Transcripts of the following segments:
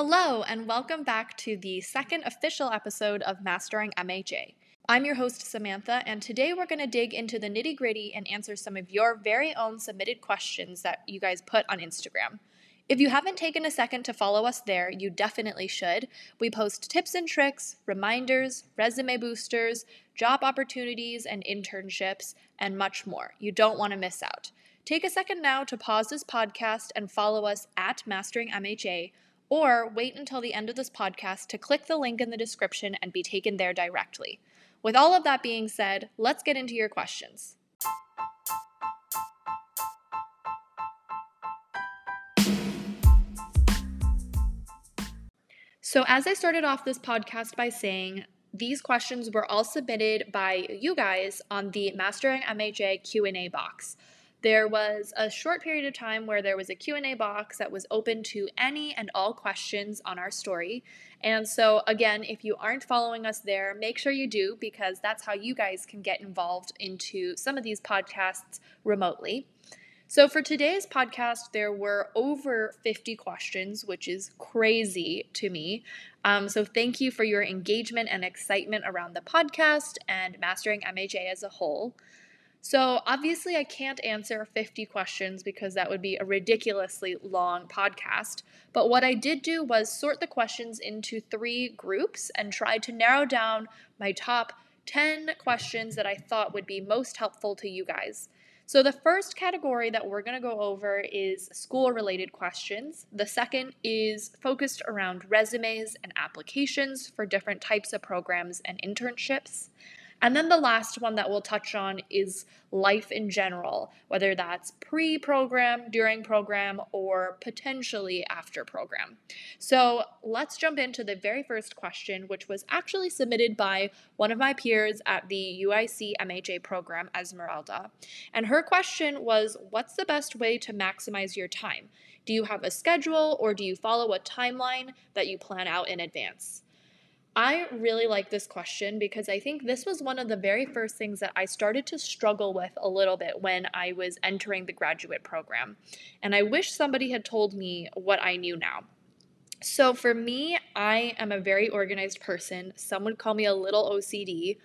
Hello, and welcome back to the second official episode of Mastering MHA. I'm your host, Samantha, and today we're going to dig into the nitty-gritty and answer some of your very own submitted questions that you guys put on Instagram. If you haven't taken a second to follow us there, you definitely should. We post tips and tricks, reminders, resume boosters, job opportunities and internships, and much more. You don't want to miss out. Take a second now to pause this podcast and follow us at Mastering MHA, or wait until the end of this podcast to click the link in the description and be taken there directly. With all of that being said, let's get into your questions. So as I started off this podcast by saying, these questions were all submitted by you guys on the Mastering MHA Q&A box. There was a short period of time where there was a Q&A box that was open to any and all questions on our story. And so again, if you aren't following us there, make sure you do, because that's how you guys can get involved into some of these podcasts remotely. So for today's podcast, there were over 50 questions, which is crazy to me. So thank you for your engagement and excitement around the podcast and Mastering MHA as a whole. So obviously I can't answer 50 questions because that would be a ridiculously long podcast. But what I did do was sort the questions into three groups and try to narrow down my top 10 questions that I thought would be most helpful to you guys. So the first category that we're going to go over is school-related questions. The second is focused around resumes and applications for different types of programs and internships. And then the last one that we'll touch on is life in general, whether that's pre-program, during program, or potentially after program. So let's jump into the very first question, which was actually submitted by one of my peers at the UIC MHA program, Esmeralda. And her question was, what's the best way to maximize your time? Do you have a schedule, or do you follow a timeline that you plan out in advance? I really like this question because I think this was one of the very first things that I started to struggle with a little bit when I was entering the graduate program. And I wish somebody had told me what I knew now. So for me, I am a very organized person. Some would call me a little OCD.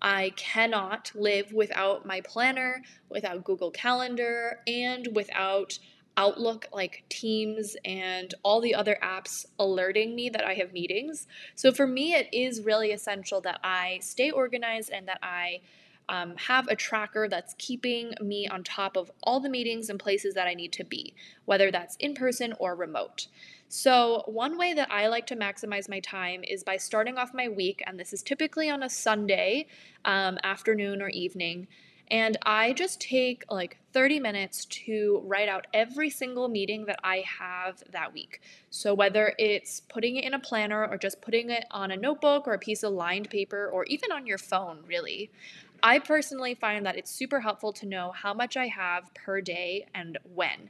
I cannot live without my planner, without Google Calendar, and without Outlook, like Teams and all the other apps alerting me that I have meetings. So for me, it is really essential that I stay organized and that I have a tracker that's keeping me on top of all the meetings and places that I need to be, whether that's in person or remote. So one way that I like to maximize my time is by starting off my week, and this is typically on a Sunday afternoon or evening. And I just take like 30 minutes to write out every single meeting that I have that week. So whether it's putting it in a planner or just putting it on a notebook or a piece of lined paper or even on your phone, really, I personally find that it's super helpful to know how much I have per day and when.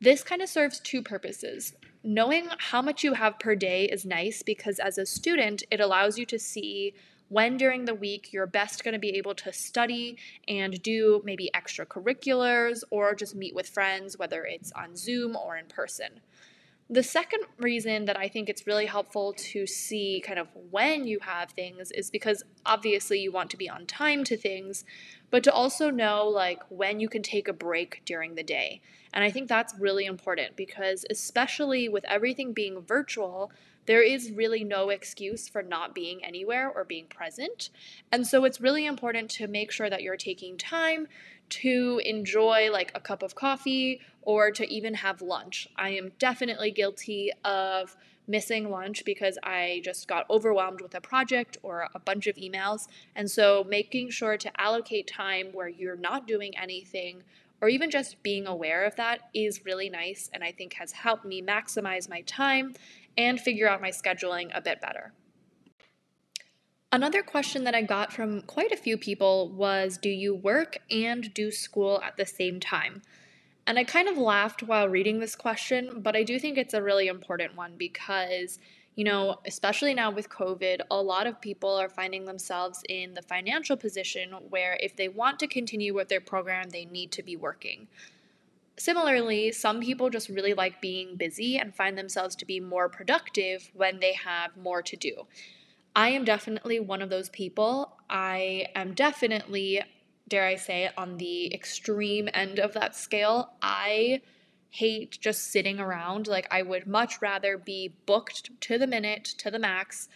This kind of serves two purposes. Knowing how much you have per day is nice because as a student, it allows you to see when during the week you're best going to be able to study and do maybe extracurriculars or just meet with friends, whether it's on Zoom or in person. The second reason that I think it's really helpful to see kind of when you have things is because obviously you want to be on time to things, but to also know like when you can take a break during the day. And I think that's really important because especially with everything being virtual, there is really no excuse for not being anywhere or being present. And so it's really important to make sure that you're taking time to enjoy like a cup of coffee or to even have lunch. I am definitely guilty of missing lunch because I just got overwhelmed with a project or a bunch of emails. And so making sure to allocate time where you're not doing anything or even just being aware of that is really nice and I think has helped me maximize my time and figure out my scheduling a bit better. Another question that I got from quite a few people was, do you work and do school at the same time? And I kind of laughed while reading this question, but I do think it's a really important one because, you know, especially now with COVID, a lot of people are finding themselves in the financial position where if they want to continue with their program, they need to be working. Similarly, some people just really like being busy and find themselves to be more productive when they have more to do. I am definitely one of those people. I am definitely, dare I say, on the extreme end of that scale. I hate just sitting around. Like, I would much rather be booked to the minute, to the max,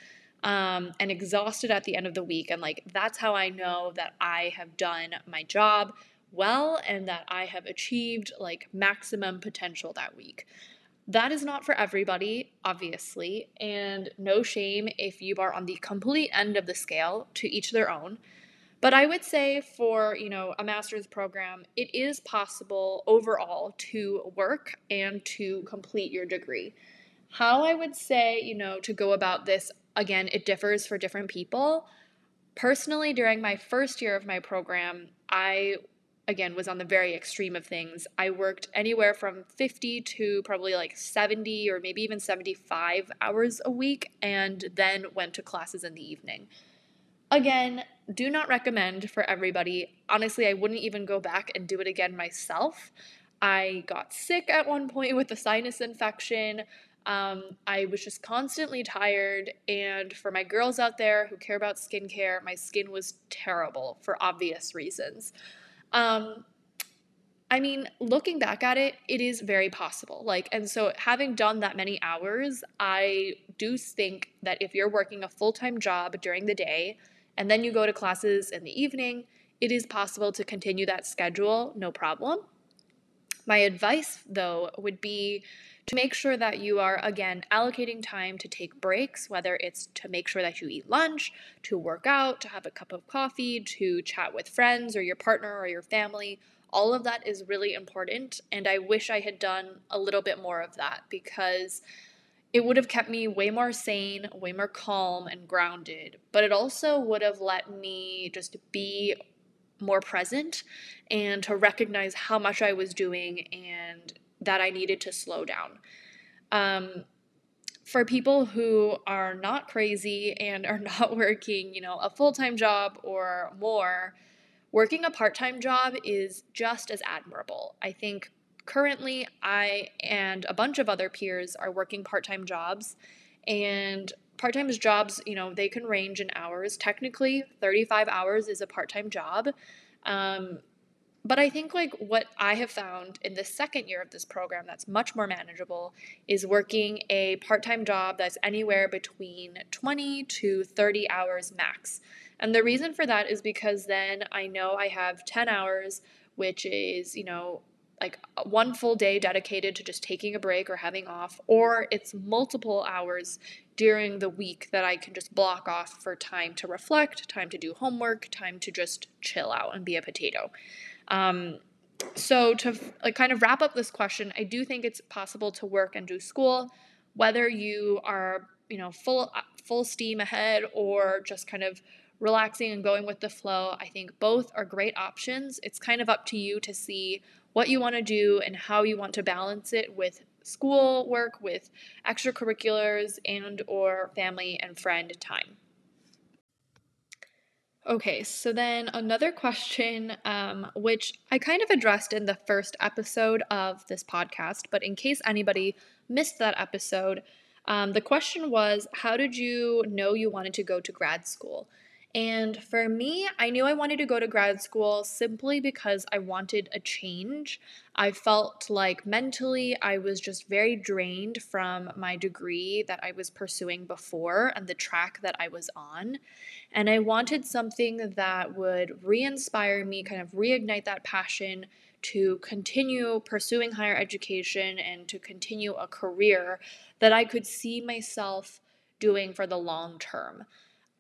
and exhausted at the end of the week. And like, that's how I know that I have done my job well and that I have achieved like maximum potential that week. That is not for everybody, obviously, and no shame if you are on the complete end of the scale, to each their own. But I would say for, a master's program, it is possible overall to work and to complete your degree. How I would say, to go about this, again, it differs for different people. Personally, during my first year of my program, I was on the very extreme of things. I worked anywhere from 50 to probably like 70 or maybe even 75 hours a week, and then went to classes in the evening. Again, do not recommend for everybody. Honestly, I wouldn't even go back and do it again myself. I got sick at one point with a sinus infection. I was just constantly tired, and for my girls out there who care about skincare, my skin was terrible for obvious reasons. Looking back at it, it is very possible. And so having done that many hours, I do think that if you're working a full-time job during the day and then you go to classes in the evening, it is possible to continue that schedule, no problem. My advice, though, would be to make sure that you are, again, allocating time to take breaks, whether it's to make sure that you eat lunch, to work out, to have a cup of coffee, to chat with friends or your partner or your family. All of that is really important, and I wish I had done a little bit more of that because it would have kept me way more sane, way more calm and grounded, but it also would have let me just be more present and to recognize how much I was doing and that I needed to slow down. For people who are not crazy and are not working, a full-time job or more, working a part-time job is just as admirable. I think currently I and a bunch of other peers are working part-time jobs, and part-time jobs, they can range in hours. Technically, 35 hours is a part-time job. But I think what I have found in the second year of this program that's much more manageable is working a part-time job that's anywhere between 20 to 30 hours max. And the reason for that is because then I know I have 10 hours, which is, one full day dedicated to just taking a break or having off, or it's multiple hours during the week that I can just block off for time to reflect, time to do homework, time to just chill out and be a potato. So to kind of wrap up this question, I do think it's possible to work and do school, whether you are, full steam ahead or just kind of relaxing and going with the flow. I think both are great options. It's kind of up to you to see what you want to do and how you want to balance it with school work, with extracurriculars, and or family and friend time. Okay, so then another question, which I kind of addressed in the first episode of this podcast, but in case anybody missed that episode, the question was, how did you know you wanted to go to grad school? And for me, I knew I wanted to go to grad school simply because I wanted a change. I felt like mentally I was just very drained from my degree that I was pursuing before and the track that I was on. And I wanted something that would re-inspire me, kind of reignite that passion to continue pursuing higher education and to continue a career that I could see myself doing for the long term.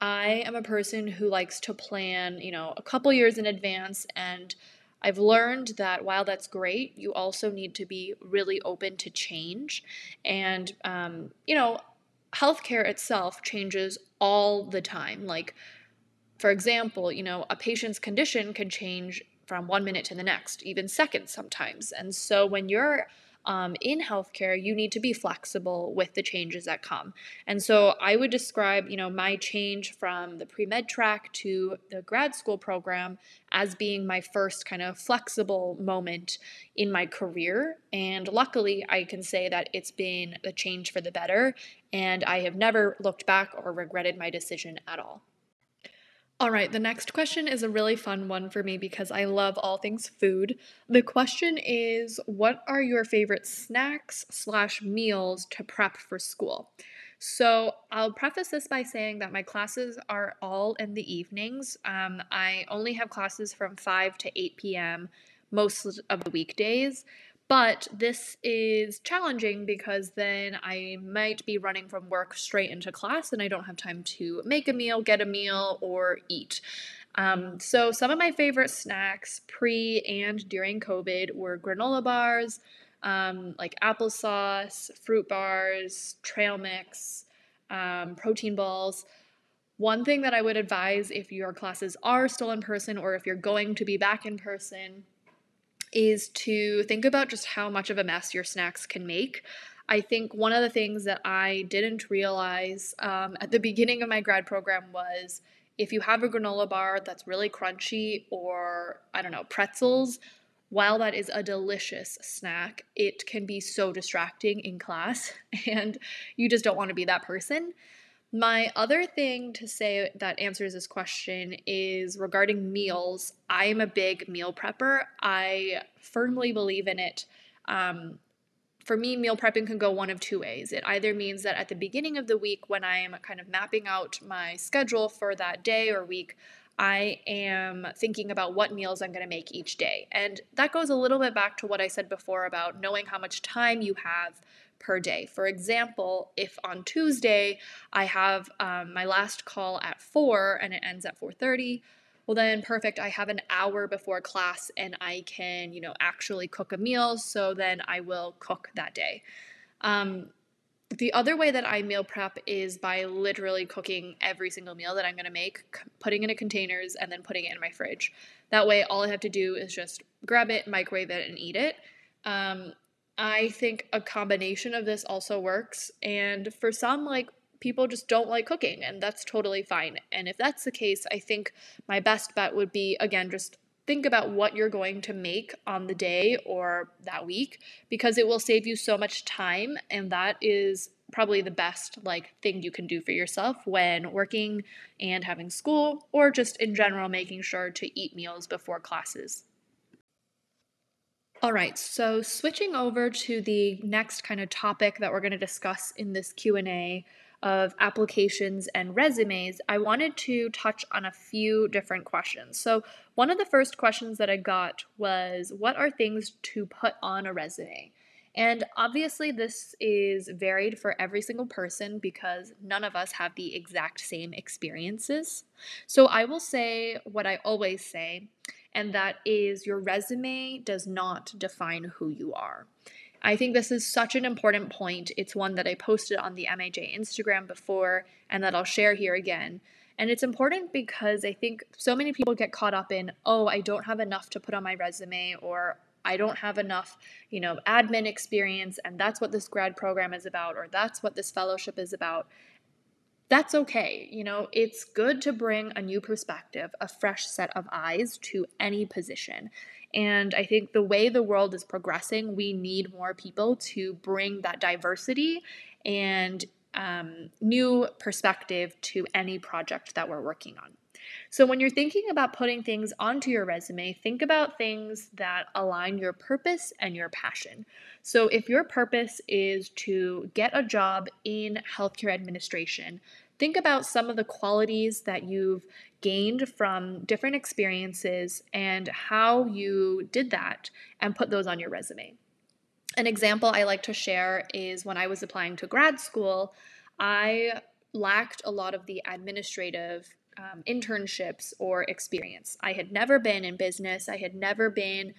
I am a person who likes to plan, a couple years in advance, and I've learned that while that's great, you also need to be really open to change. And, healthcare itself changes all the time. Like, for example, a patient's condition can change from one minute to the next, even seconds sometimes. And so when you're in healthcare, you need to be flexible with the changes that come. And so I would describe, my change from the pre-med track to the grad school program as being my first kind of flexible moment in my career. And luckily, I can say that it's been a change for the better, and I have never looked back or regretted my decision at all. All right, the next question is a really fun one for me because I love all things food. The question is, what are your favorite snacks/meals to prep for school? So I'll preface this by saying that my classes are all in the evenings. I only have classes from 5 to 8 p.m. most of the weekdays. But this is challenging because then I might be running from work straight into class and I don't have time to make a meal, get a meal, or eat. So some of my favorite snacks pre and during COVID were granola bars, like applesauce, fruit bars, trail mix, protein balls. One thing that I would advise if your classes are still in person or if you're going to be back in person is to think about just how much of a mess your snacks can make. I think one of the things that I didn't realize at the beginning of my grad program was if you have a granola bar that's really crunchy or, pretzels, while that is a delicious snack, it can be so distracting in class and you just don't want to be that person. My other thing to say that answers this question is regarding meals. I'm a big meal prepper. I firmly believe in it. For me, meal prepping can go one of two ways. It either means that at the beginning of the week when I am kind of mapping out my schedule for that day or week, I am thinking about what meals I'm going to make each day. And that goes a little bit back to what I said before about knowing how much time you have per day. For example, if on Tuesday I have my last call at 4 and it ends at 4:30, well then perfect, I have an hour before class and I can, actually cook a meal, so then I will cook that day. The other way that I meal prep is by literally cooking every single meal that I'm going to make, putting it in containers and then putting it in my fridge. That way all I have to do is just grab it, microwave it, and eat it. I think a combination of this also works, and for some, people just don't like cooking, and that's totally fine. And if that's the case, I think my best bet would be, again, just think about what you're going to make on the day or that week, because it will save you so much time, and that is probably the best thing you can do for yourself when working and having school, or just in general making sure to eat meals before classes. All right, so switching over to the next kind of topic that we're going to discuss in this Q&A of applications and resumes, I wanted to touch on a few different questions. So one of the first questions that I got was, what are things to put on a resume? And obviously this is varied for every single person because none of us have the exact same experiences. So I will say what I always say, and that is your resume does not define who you are. I think this is such an important point. It's one that I posted on the MHA Instagram before and that I'll share here again. And it's important because I think so many people get caught up in, oh, I don't have enough to put on my resume, or I don't have enough, admin experience, and that's what this grad program is about, or that's what this fellowship is about. That's okay. It's good to bring a new perspective, a fresh set of eyes to any position. And I think the way the world is progressing, we need more people to bring that diversity and new perspective to any project that we're working on. So when you're thinking about putting things onto your resume, think about things that align your purpose and your passion. So if your purpose is to get a job in healthcare administration, think about some of the qualities that you've gained from different experiences and how you did that and put those on your resume. An example I like to share is when I was applying to grad school, I lacked a lot of the administrative internships or experience. I had never been in business. I had never been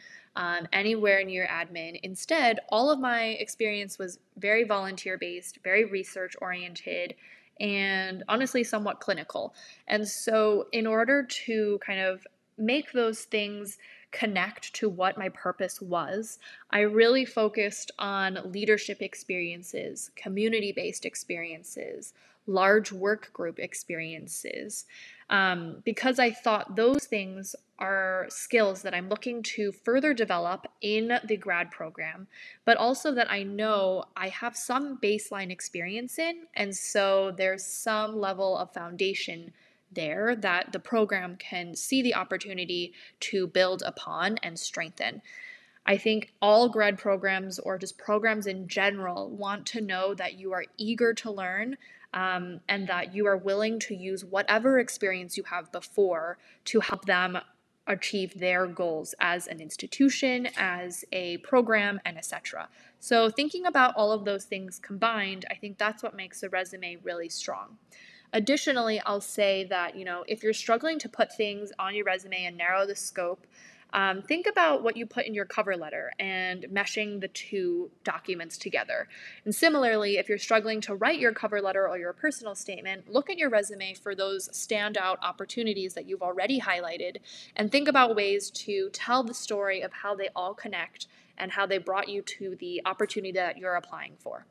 anywhere near admin. Instead, all of my experience was very volunteer-based, very research-oriented, and honestly somewhat clinical. And so in order to kind of make those things connect to what my purpose was, I really focused on leadership experiences, community-based experiences, large work group experiences, because I thought those things are skills that I'm looking to further develop in the grad program, but also that I know I have some baseline experience in, and so there's some level of foundation there that the program can see the opportunity to build upon and strengthen. I think all grad programs, or just programs in general, want to know that you are eager to learn, and that you are willing to use whatever experience you have before to help them achieve their goals as an institution, as a program, and etc. So thinking about all of those things combined, I think that's what makes a resume really strong. Additionally, I'll say that, you know, if you're struggling to put things on your resume and narrow the scope, think about what you put in your cover letter and meshing the two documents together. And similarly, if you're struggling to write your cover letter or your personal statement, look at your resume for those standout opportunities that you've already highlighted and think about ways to tell the story of how they all connect and how they brought you to the opportunity that you're applying for.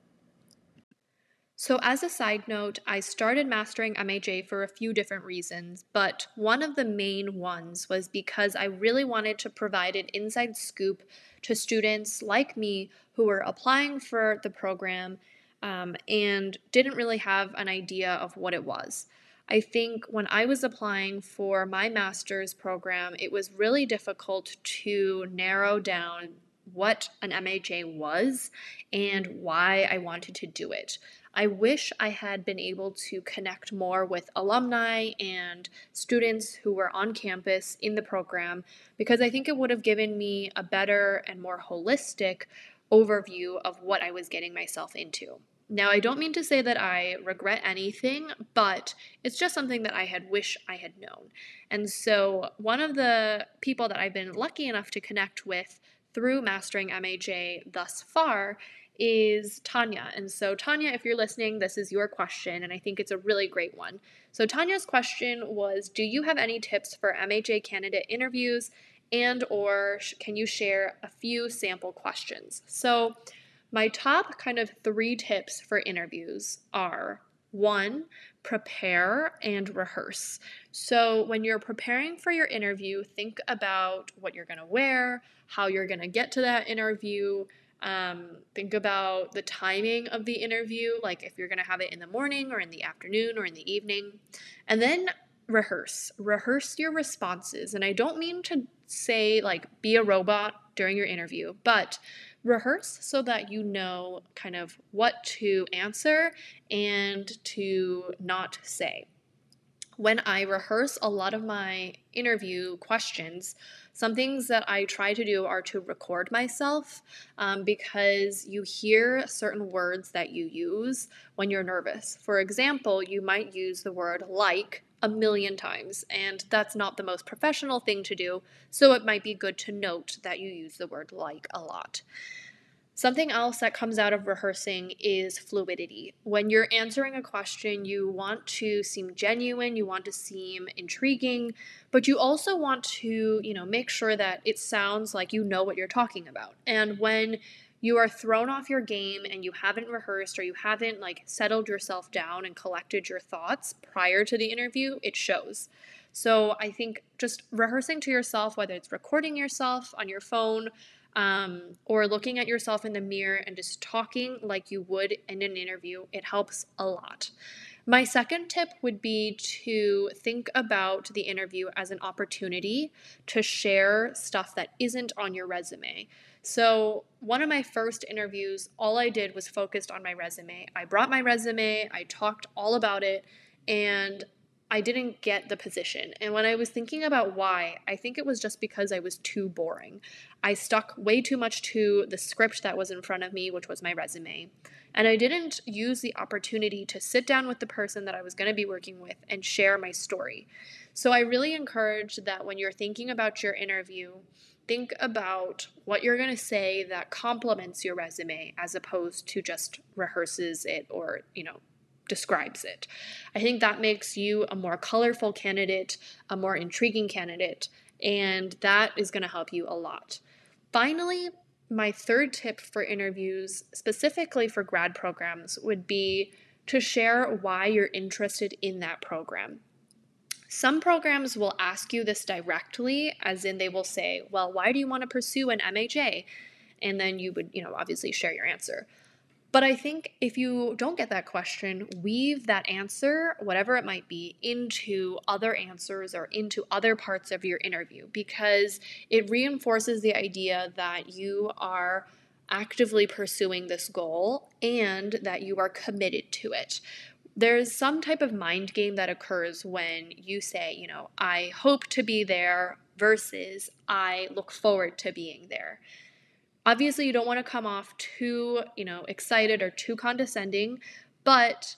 So as a side note, I started Mastering MHA for a few different reasons, but one of the main ones was because I really wanted to provide an inside scoop to students like me who were applying for the program and didn't really have an idea of what it was. I think when I was applying for my master's program, it was really difficult to narrow down what an MHA was and why I wanted to do it. I wish I had been able to connect more with alumni and students who were on campus in the program, because I think it would have given me a better and more holistic overview of what I was getting myself into. Now, I don't mean to say that I regret anything, but it's just something that I had wished I had known. And so one of the people that I've been lucky enough to connect with through Mastering MHA thus far is Tanya. And so Tanya, if you're listening, this is your question, and I think it's a really great one. So Tanya's question was, do you have any tips for MHA candidate interviews, and or can you share a few sample questions? So my top kind of three tips for interviews are: 1, prepare and rehearse. So when you're preparing for your interview, think about what you're going to wear, how you're going to get to that interview. Think about the timing of the interview, like if you're going to have it in the morning or in the afternoon or in the evening. And then rehearse. Rehearse your responses. And I don't mean to say like be a robot during your interview, but rehearse so that you know kind of what to answer and to not say. When I rehearse a lot of my interview questions, some things that I try to do are to record myself because you hear certain words that you use when you're nervous. For example, you might use the word like a million times, and that's not the most professional thing to do, so it might be good to note that you use the word like a lot. Something else that comes out of rehearsing is fluidity. When you're answering a question, you want to seem genuine, you want to seem intriguing, but you also want to, you know, make sure that it sounds like you know what you're talking about. And when you are thrown off your game and you haven't rehearsed or you haven't like settled yourself down and collected your thoughts prior to the interview, it shows. So I think just rehearsing to yourself, whether it's recording yourself on your phone, or looking at yourself in the mirror and just talking like you would in an interview, it helps a lot. My second tip would be to think about the interview as an opportunity to share stuff that isn't on your resume. So one of my first interviews, all I did was focused on my resume. I brought my resume, I talked all about it, and I didn't get the position. And when I was thinking about why, I think it was just because I was too boring. I stuck way too much to the script that was in front of me, which was my resume. And I didn't use the opportunity to sit down with the person that I was going to be working with and share my story. So I really encourage that when you're thinking about your interview, think about what you're going to say that complements your resume as opposed to just rehearses it or, you know, describes it. I think that makes you a more colorful candidate, a more intriguing candidate, and that is going to help you a lot. Finally, my third tip for interviews, specifically for grad programs, would be to share why you're interested in that program. Some programs will ask you this directly, as in they will say, well, why do you want to pursue an MHA? And then you would, obviously share your answer. But I think if you don't get that question, weave that answer, whatever it might be, into other answers or into other parts of your interview, because it reinforces the idea that you are actively pursuing this goal and that you are committed to it. There's some type of mind game that occurs when you say, I hope to be there versus I look forward to being there. Obviously, you don't want to come off too, excited or too condescending, but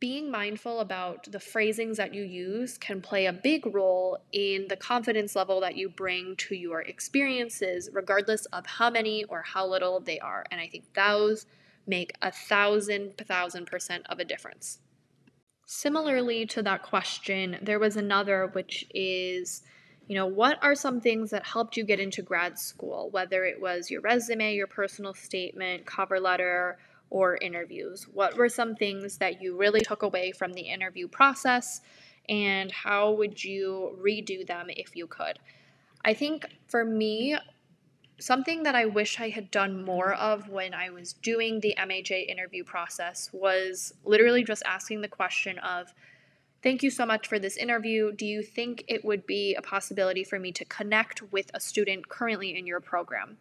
being mindful about the phrasings that you use can play a big role in the confidence level that you bring to your experiences, regardless of how many or how little they are. And I think those make 1,000% of a difference. Similarly to that question, there was another, which is, what are some things that helped you get into grad school, whether it was your resume, your personal statement, cover letter, or interviews? What were some things that you really took away from the interview process, and how would you redo them if you could? I think for me, something that I wish I had done more of when I was doing the MHA interview process was literally just asking the question of, thank you so much for this interview. Do you think it would be a possibility for me to connect with a student currently in your program?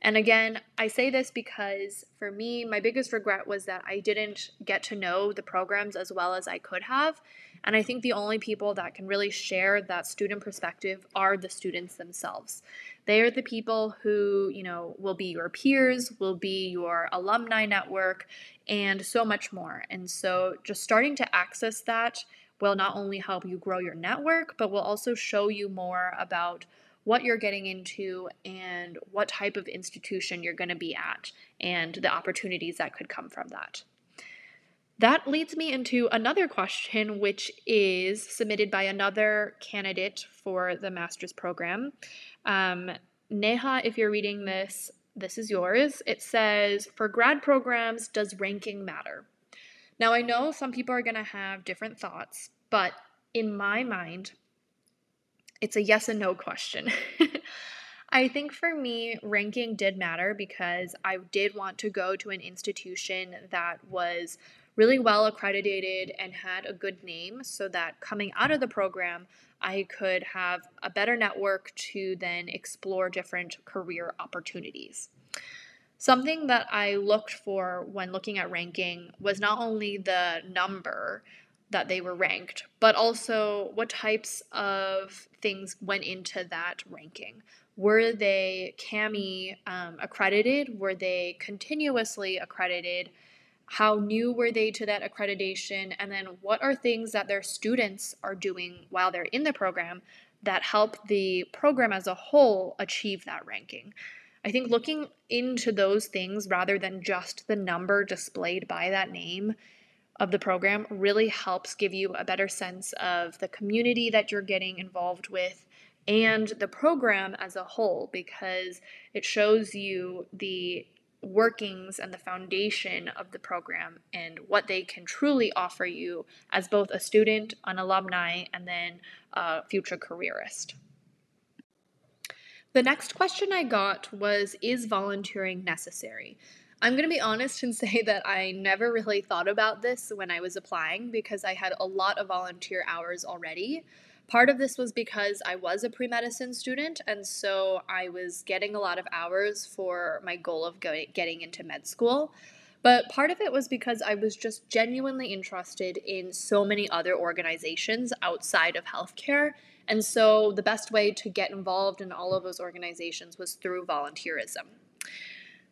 And again, I say this because for me, my biggest regret was that I didn't get to know the programs as well as I could have. And I think the only people that can really share that student perspective are the students themselves. They are the people who, will be your peers, will be your alumni network, and so much more. And so just starting to access that will not only help you grow your network, but will also show you more about what you're getting into and what type of institution you're going to be at and the opportunities that could come from that. That leads me into another question, which is submitted by another candidate for the master's program. Neha, if you're reading this, this is yours. It says, for grad programs, does ranking matter? Now, I know some people are going to have different thoughts, but in my mind, it's a yes and no question. I think for me, ranking did matter because I did want to go to an institution that was really well accredited and had a good name so that coming out of the program, I could have a better network to then explore different career opportunities. Something that I looked for when looking at ranking was not only the number that they were ranked, but also what types of things went into that ranking. Were they CAMI accredited? Were they continuously accredited? How new were they to that accreditation? And then what are things that their students are doing while they're in the program that help the program as a whole achieve that ranking? I think looking into those things rather than just the number displayed by that name of the program really helps give you a better sense of the community that you're getting involved with and the program as a whole, because it shows you the workings and the foundation of the program and what they can truly offer you as both a student, an alumni, and then a future careerist. The next question I got was, is volunteering necessary? I'm going to be honest and say that I never really thought about this when I was applying because I had a lot of volunteer hours already. Part of this was because I was a pre-medicine student, and so I was getting a lot of hours for my goal of getting into med school. But part of it was because I was just genuinely interested in so many other organizations outside of healthcare, and so the best way to get involved in all of those organizations was through volunteerism.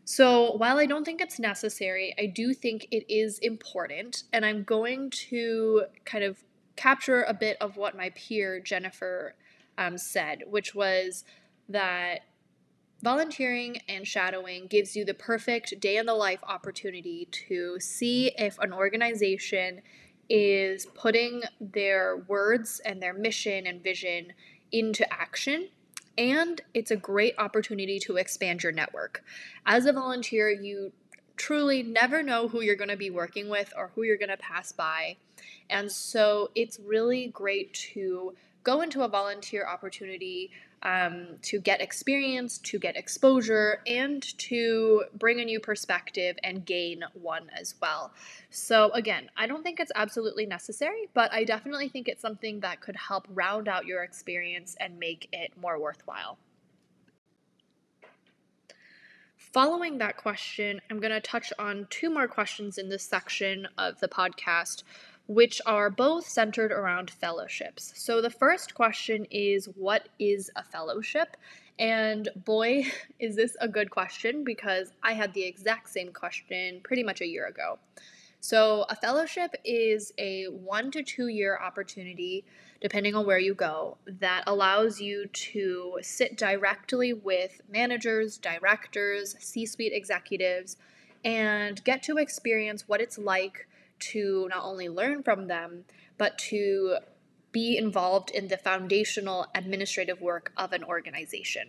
So while I don't think it's necessary, I do think it is important, and I'm going to kind of capture a bit of what my peer Jennifer said, which was that volunteering and shadowing gives you the perfect day-in-the-life opportunity to see if an organization is putting their words and their mission and vision into action, and it's a great opportunity to expand your network. As a volunteer, you truly never know who you're going to be working with or who you're going to pass by. And so it's really great to go into a volunteer opportunity to get experience, to get exposure, and to bring a new perspective and gain one as well. So again, I don't think it's absolutely necessary, but I definitely think it's something that could help round out your experience and make it more worthwhile. Following that question, I'm going to touch on two more questions in this section of the podcast, which are both centered around fellowships. So the first question is, what is a fellowship? And boy, is this a good question, because I had the exact same question pretty much a year ago. So a fellowship is a 1 to 2 year opportunity, depending on where you go, that allows you to sit directly with managers, directors, C-suite executives, and get to experience what it's like to not only learn from them, but to be involved in the foundational administrative work of an organization.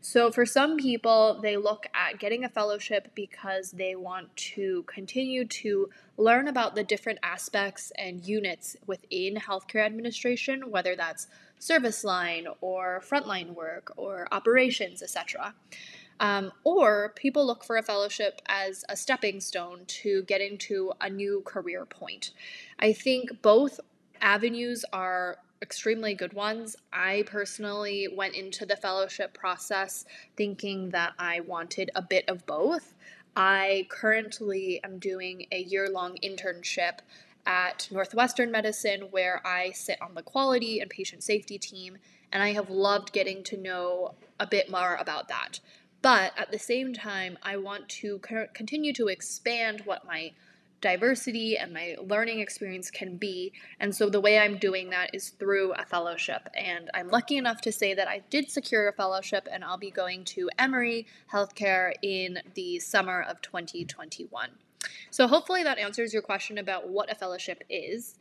So for some people, they look at getting a fellowship because they want to continue to learn about the different aspects and units within healthcare administration, whether that's service line or frontline work or operations, etc. Or people look for a fellowship as a stepping stone to get into a new career point. I think both avenues are extremely good ones. I personally went into the fellowship process thinking that I wanted a bit of both. I currently am doing a year-long internship at Northwestern Medicine, where I sit on the quality and patient safety team, and I have loved getting to know a bit more about that. But at the same time, I want to continue to expand what my diversity and my learning experience can be. And so the way I'm doing that is through a fellowship. And I'm lucky enough to say that I did secure a fellowship, and I'll be going to Emory Healthcare in the summer of 2021. So hopefully that answers your question about what a fellowship is.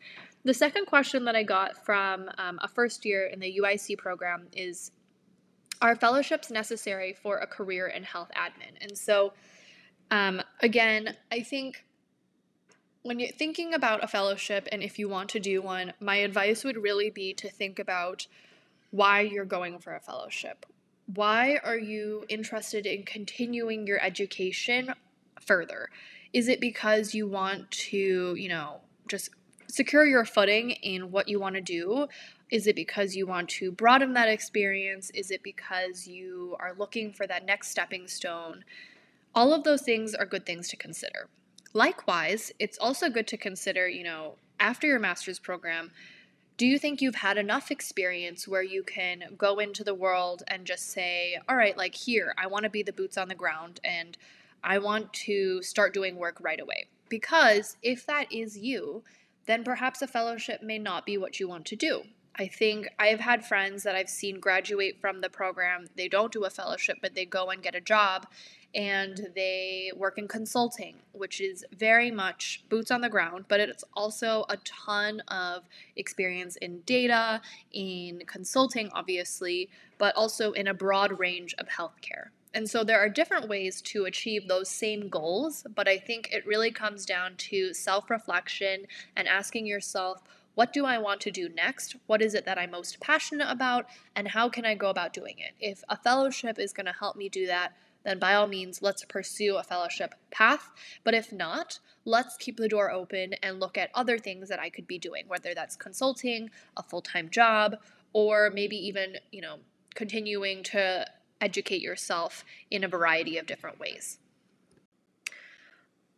The second question that I got from a first year in the UIC program is, are fellowships necessary for a career in health admin? And so again, I think when you're thinking about a fellowship, and if you want to do one, my advice would really be to think about why you're going for a fellowship. Why are you interested in continuing your education further? Is it because you want to, just secure your footing in what you want to do? Is it because you want to broaden that experience? Is it because you are looking for that next stepping stone? All of those things are good things to consider. Likewise, it's also good to consider, after your master's program, do you think you've had enough experience where you can go into the world and just say, all right, here, I want to be the boots on the ground and I want to start doing work right away? Because if that is you, then perhaps a fellowship may not be what you want to do. I think I've had friends that I've seen graduate from the program. They don't do a fellowship, but they go and get a job, and they work in consulting, which is very much boots on the ground, but it's also a ton of experience in data, in consulting, obviously, but also in a broad range of healthcare. And so there are different ways to achieve those same goals, but I think it really comes down to self-reflection and asking yourself, what do I want to do next? What is it that I'm most passionate about? And how can I go about doing it? If a fellowship is going to help me do that, then by all means, let's pursue a fellowship path. But if not, let's keep the door open and look at other things that I could be doing, whether that's consulting, a full-time job, or maybe even, continuing to educate yourself in a variety of different ways.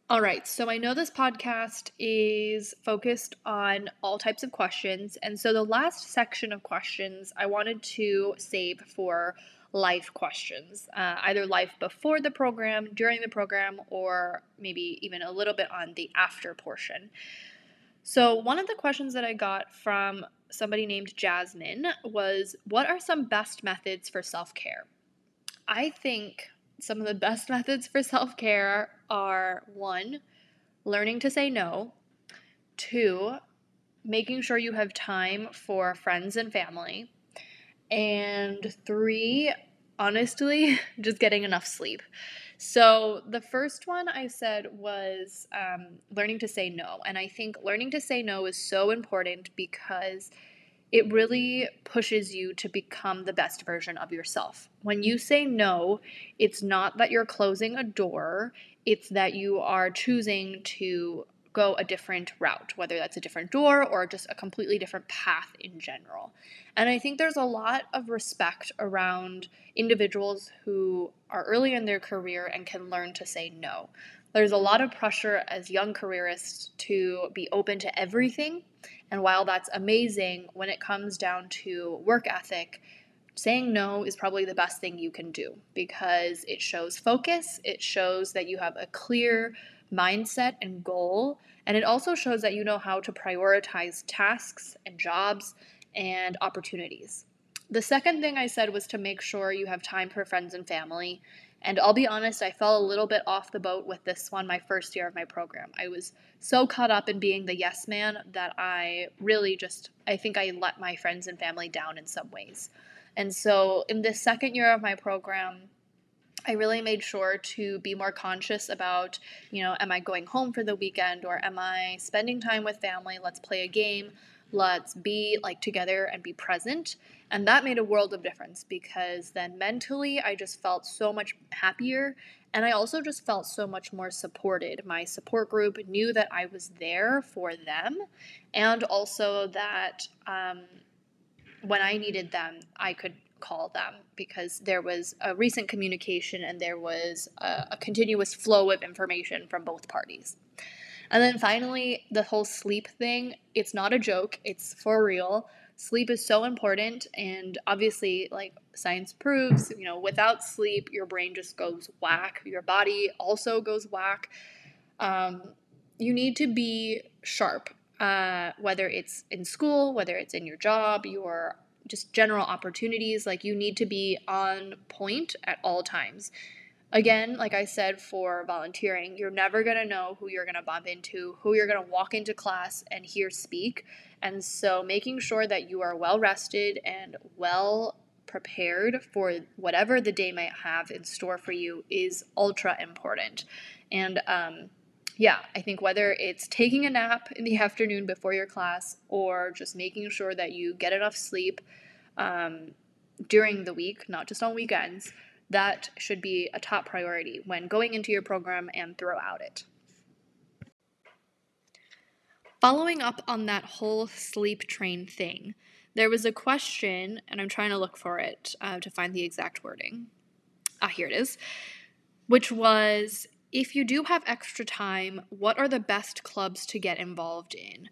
All right, so I know this podcast is focused on all types of questions, and so the last section of questions I wanted to save for life questions, either life before the program, during the program, or maybe even a little bit on the after portion. So one of the questions that I got from somebody named Jasmine was, what are some best methods for self-care? I think some of the best methods for self-care are, 1, learning to say no, 2, making sure you have time for friends and family, and 3, honestly, just getting enough sleep. So the first one I said was learning to say no. And I think learning to say no is so important because it really pushes you to become the best version of yourself. When you say no, it's not that you're closing a door. It's that you are choosing to go a different route, whether that's a different door or just a completely different path in general. And I think there's a lot of respect around individuals who are early in their career and can learn to say no. There's a lot of pressure as young careerists to be open to everything. And while that's amazing, when it comes down to work ethic, saying no is probably the best thing you can do because it shows focus, it shows that you have a clear mindset and goal, and it also shows that you know how to prioritize tasks and jobs and opportunities. The second thing I said was to make sure you have time for friends and family, and I'll be honest, I fell a little bit off the boat with this one my first year of my program. I was so caught up in being the yes man that I think I let my friends and family down in some ways. And so in this second year of my program, I really made sure to be more conscious about, am I going home for the weekend or am I spending time with family? Let's play a game. Let's be together and be present. And that made a world of difference because then mentally I just felt so much happier. And I also just felt so much more supported. My support group knew that I was there for them and also that when I needed them, I could call them because there was a recent communication and there was a continuous flow of information from both parties. And then finally, the whole sleep thing, it's not a joke, it's for real. Sleep is so important, and obviously, science proves, without sleep, your brain just goes whack, your body also goes whack. You need to be sharp, whether it's in school, whether it's in your job, your just general opportunities, you need to be on point at all times. Again, like I said, for volunteering, you're never going to know who you're going to bump into, who you're going to walk into class and hear speak. And so making sure that you are well rested and well prepared for whatever the day might have in store for you is ultra important. And I think whether it's taking a nap in the afternoon before your class or just making sure that you get enough sleep during the week, not just on weekends, that should be a top priority when going into your program and throughout it. Following up on that whole sleep train thing, there was a question, and I'm trying to look for it to find the exact wording. Here it is, which was, if you do have extra time, what are the best clubs to get involved in?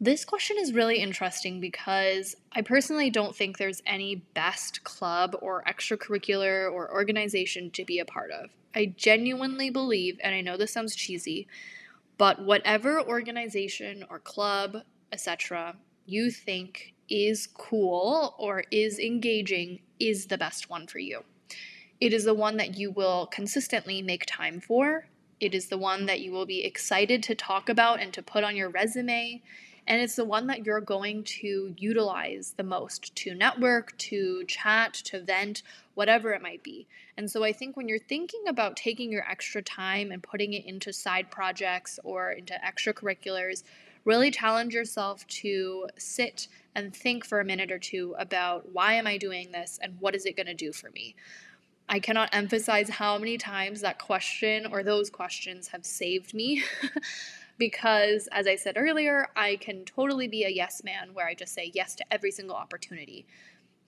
This question is really interesting because I personally don't think there's any best club or extracurricular or organization to be a part of. I genuinely believe, and I know this sounds cheesy, but whatever organization or club, etc., you think is cool or is engaging is the best one for you. It is the one that you will consistently make time for. It is the one that you will be excited to talk about and to put on your resume. And it's the one that you're going to utilize the most to network, to chat, to vent, whatever it might be. And so I think when you're thinking about taking your extra time and putting it into side projects or into extracurriculars, really challenge yourself to sit and think for a minute or two about why am I doing this and what is it going to do for me? I cannot emphasize how many times that question or those questions have saved me because, as I said earlier, I can totally be a yes man where I just say yes to every single opportunity.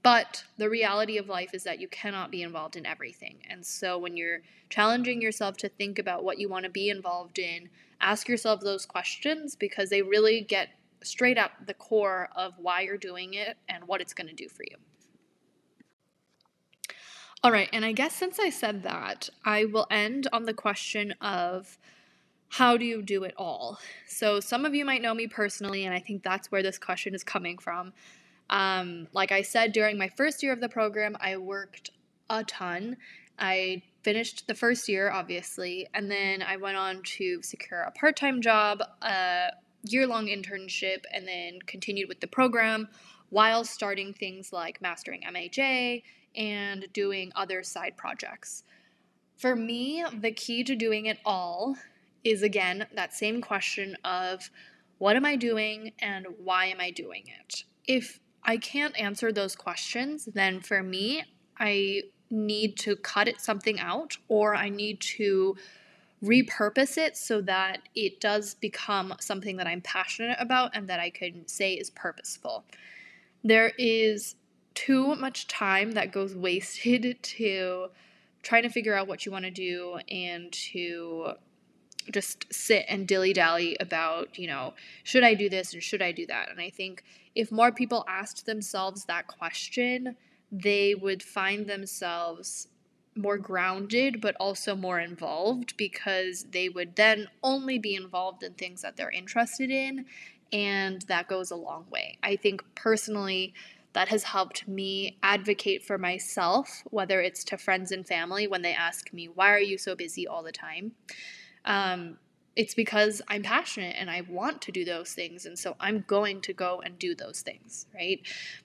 But the reality of life is that you cannot be involved in everything. And so when you're challenging yourself to think about what you want to be involved in, ask yourself those questions because they really get straight at the core of why you're doing it and what it's going to do for you. All right, and I guess since I said that, I will end on the question of how do you do it all? So some of you might know me personally, and I think that's where this question is coming from. Like I said, during my first year of the program, I worked a ton. I finished the first year, obviously, and then I went on to secure a part-time job, a year-long internship, and then continued with the program while starting things like Mastering MHA and doing other side projects. For me, the key to doing it all is, again, that same question of what am I doing and why am I doing it? If I can't answer those questions, then for me, I need to cut something out, or I need to repurpose it so that it does become something that I'm passionate about and that I can say is purposeful. There is too much time that goes wasted to trying to figure out what you want to do and to just sit and dilly-dally about, should I do this and should I do that? And I think if more people asked themselves that question, they would find themselves more grounded but also more involved, because they would then only be involved in things that they're interested in, and that goes a long way. I think personally that has helped me advocate for myself, whether it's to friends and family when they ask me, why are you so busy all the time? It's because I'm passionate and I want to do those things, and so I'm going to go and do those things, right?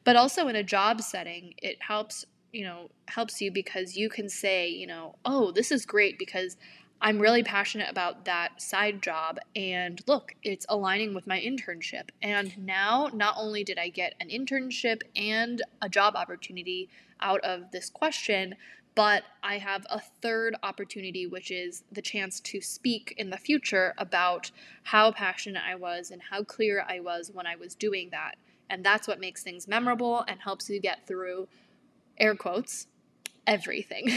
But also in a job setting, it helps you, because you can say, oh, this is great because I'm really passionate about that side job, and look, it's aligning with my internship. And now not only did I get an internship and a job opportunity out of this question, but I have a third opportunity, which is the chance to speak in the future about how passionate I was and how clear I was when I was doing that. And that's what makes things memorable and helps you get through, air quotes, everything.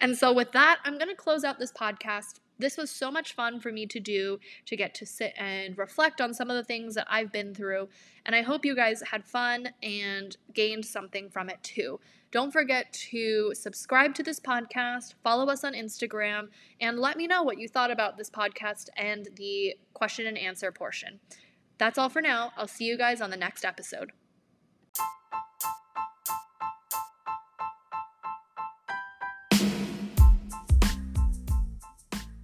And so with that, I'm going to close out this podcast. This was so much fun for me to do, to get to sit and reflect on some of the things that I've been through. And I hope you guys had fun and gained something from it too. Don't forget to subscribe to this podcast, follow us on Instagram, and let me know what you thought about this podcast and the question and answer portion. That's all for now. I'll see you guys on the next episode.